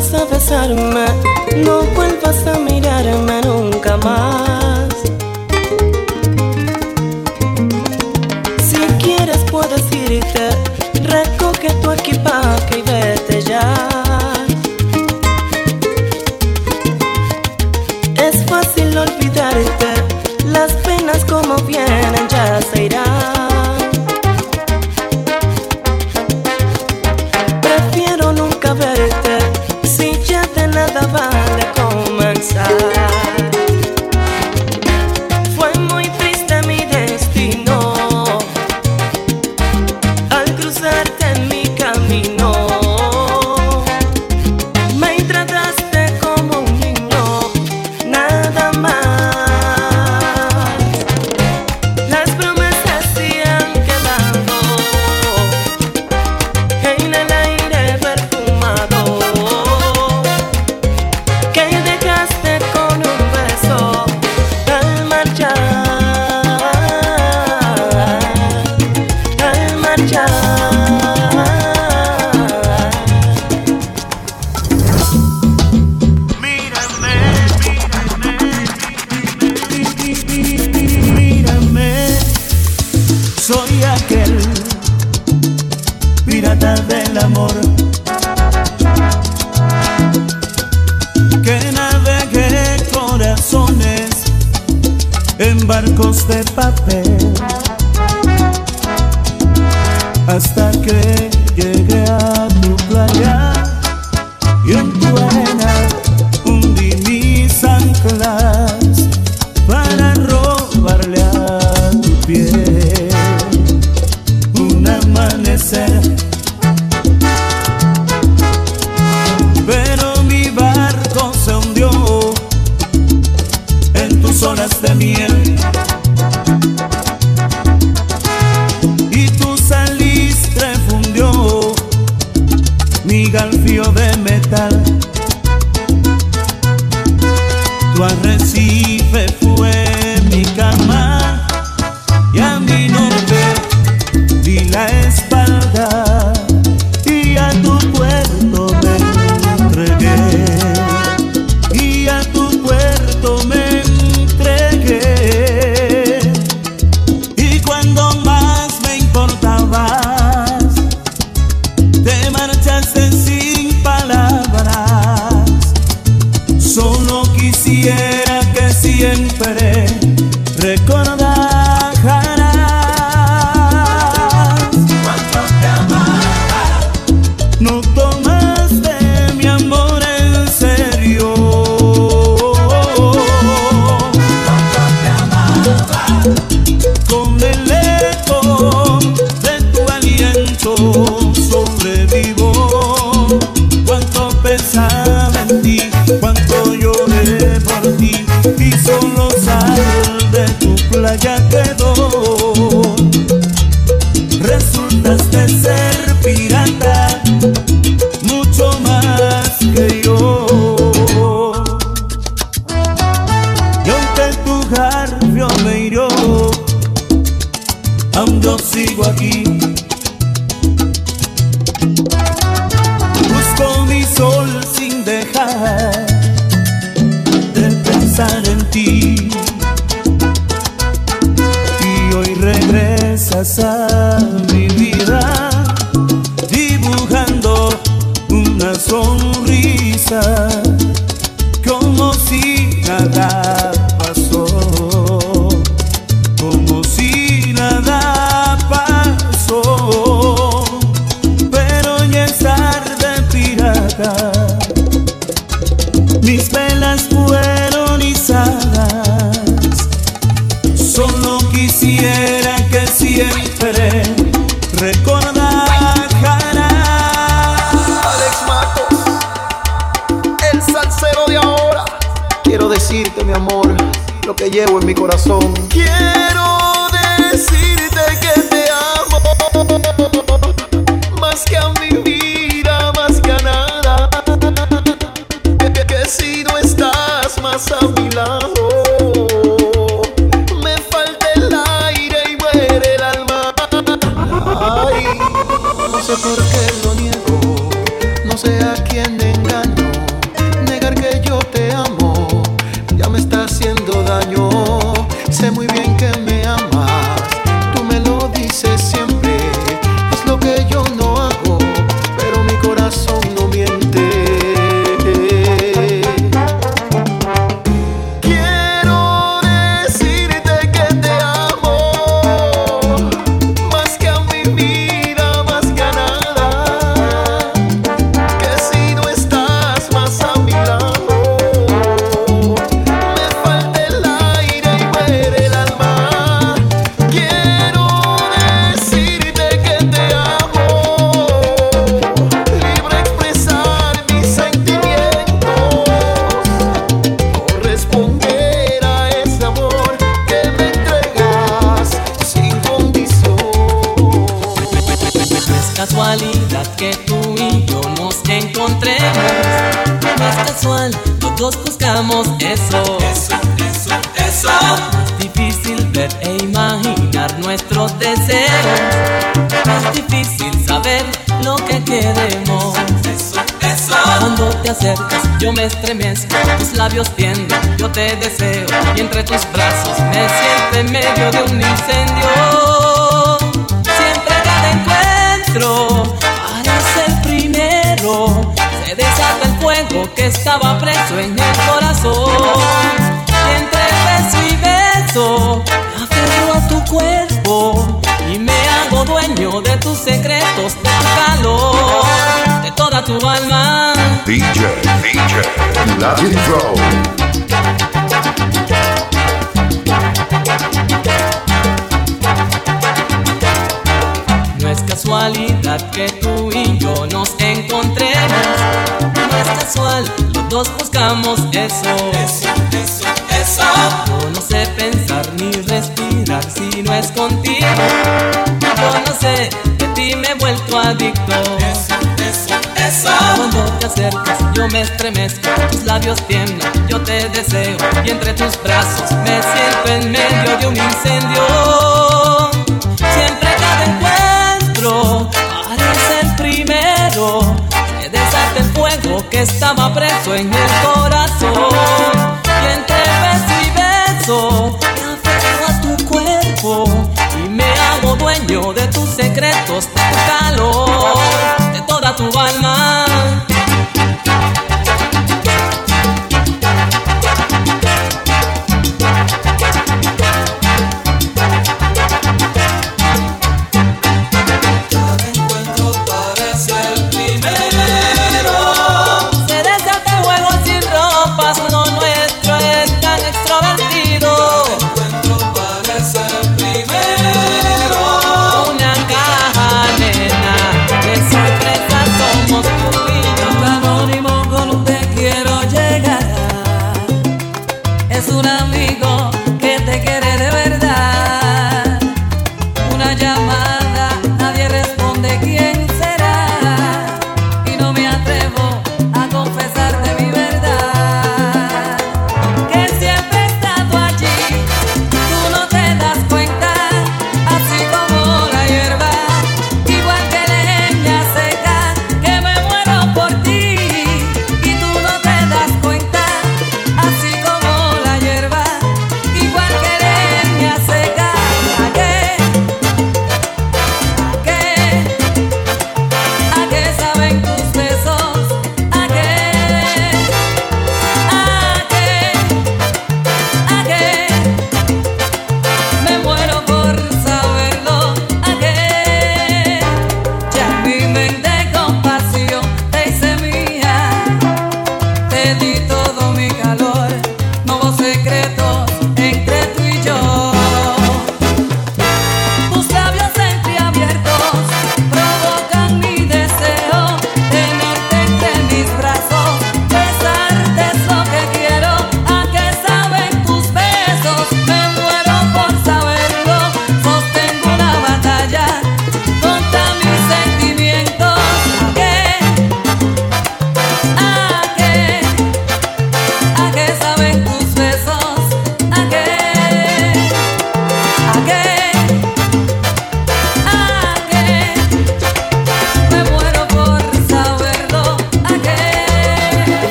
vuelvas a besarme, no vuelvas a mirarme nunca más. Si quieres puedes irte, recoge tu equipaje y vete ya. Es fácil olvidarte, las penas como vienen ya se irán. No sé por qué lo niego, no sé a quién engaño, juntos buscamos eso. Eso. Es difícil ver e imaginar nuestros deseos. Es difícil saber lo que queremos. Cuando te acercas yo me estremezco, tus labios tienden, yo te deseo, y entre tus brazos me siento en medio de un incendio. Siempre que te encuentro parece el primero, se desata el fuego que estaba preso en el corazón. Y entre beso y beso me aferro a tu cuerpo y me hago dueño de tus secretos, de tu calor, de toda tu alma. DJ, let it go. No es casualidad que tú y yo nos encontremos. No es casual, los dos buscamos eso. Yo no sé pensar ni respirar si no es contigo. Yo no sé, de ti me he vuelto adicto. Cuando te acercas yo me estremezco, tus labios tiemblan, yo te deseo, y entre tus brazos me siento en medio de un incendio. Siempre cada encuentro parece el primero, me desata el fuego que estaba preso en el corazón. Y entre beso y beso me aferro a tu cuerpo y me hago dueño de tus secretos, de tu calor, de toda tu alma.